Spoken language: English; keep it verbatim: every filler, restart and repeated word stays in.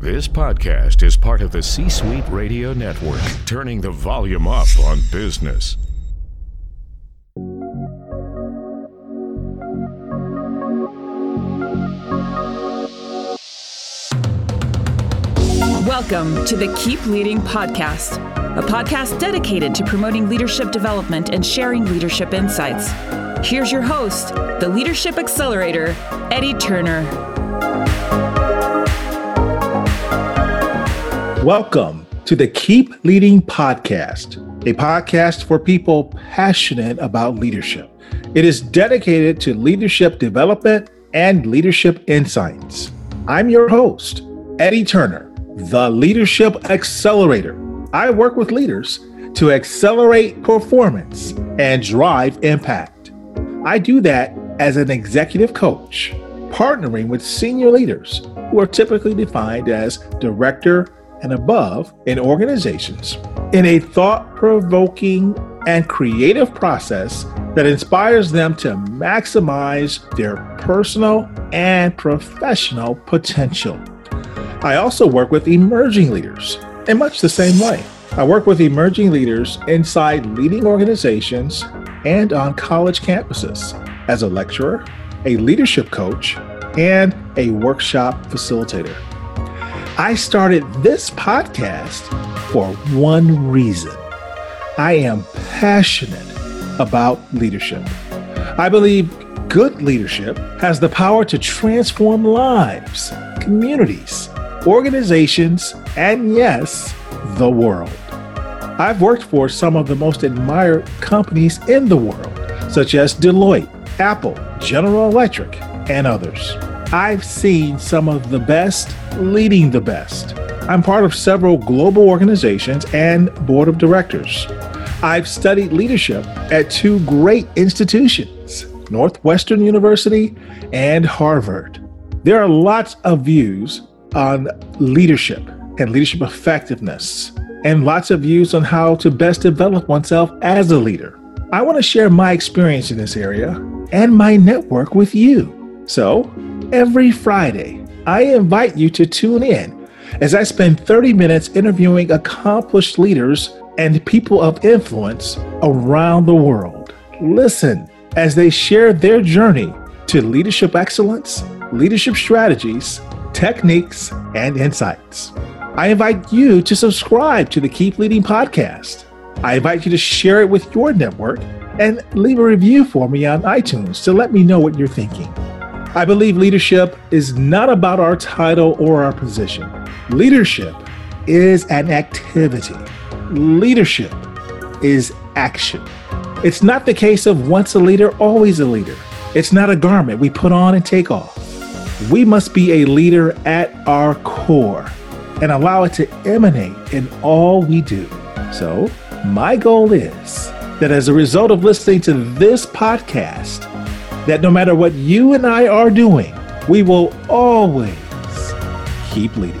This podcast is part of the C-Suite Radio Network, turning the volume up on business. Welcome to the Keep Leading Podcast, a podcast dedicated to promoting leadership development and sharing leadership insights. Here's your host, the Leadership Accelerator, Eddie Turner. Welcome to the Keep Leading Podcast, a podcast for people passionate about leadership. It is dedicated to leadership development and leadership insights. I'm your host, Eddie Turner, the Leadership Accelerator. I work with leaders to accelerate performance and drive impact. I do that as an executive coach, partnering with senior leaders who are typically defined as director and above in organizations in a thought-provoking and creative process that inspires them to maximize their personal and professional potential. I also work with emerging leaders in much the same way. I work with emerging leaders inside leading organizations and on college campuses as a lecturer, a leadership coach, and a workshop facilitator. I started this podcast for one reason. I am passionate about leadership. I believe good leadership has the power to transform lives, communities, organizations, and yes, the world. I've worked for some of the most admired companies in the world, such as Deloitte, Apple, General Electric, and others. I've seen some of the best leading the best. I'm part of several global organizations and board of directors. I've studied leadership at two great institutions, Northwestern University and Harvard. There are lots of views on leadership and leadership effectiveness, and lots of views on how to best develop oneself as a leader. I want to share my experience in this area and my network with you. So, every Friday, I invite you to tune in as I spend thirty minutes interviewing accomplished leaders and people of influence around the world. Listen as they share their journey to leadership excellence, leadership strategies, techniques, and insights. I invite you to subscribe to the Keep Leading Podcast. I invite you to share it with your network and leave a review for me on iTunes to let me know what you're thinking. I believe leadership is not about our title or our position. Leadership is an activity. Leadership is action. It's not the case of once a leader, always a leader. It's not a garment we put on and take off. We must be a leader at our core and allow it to emanate in all we do. So, my goal is that as a result of listening to this podcast, that no matter what you and I are doing, we will always keep leading.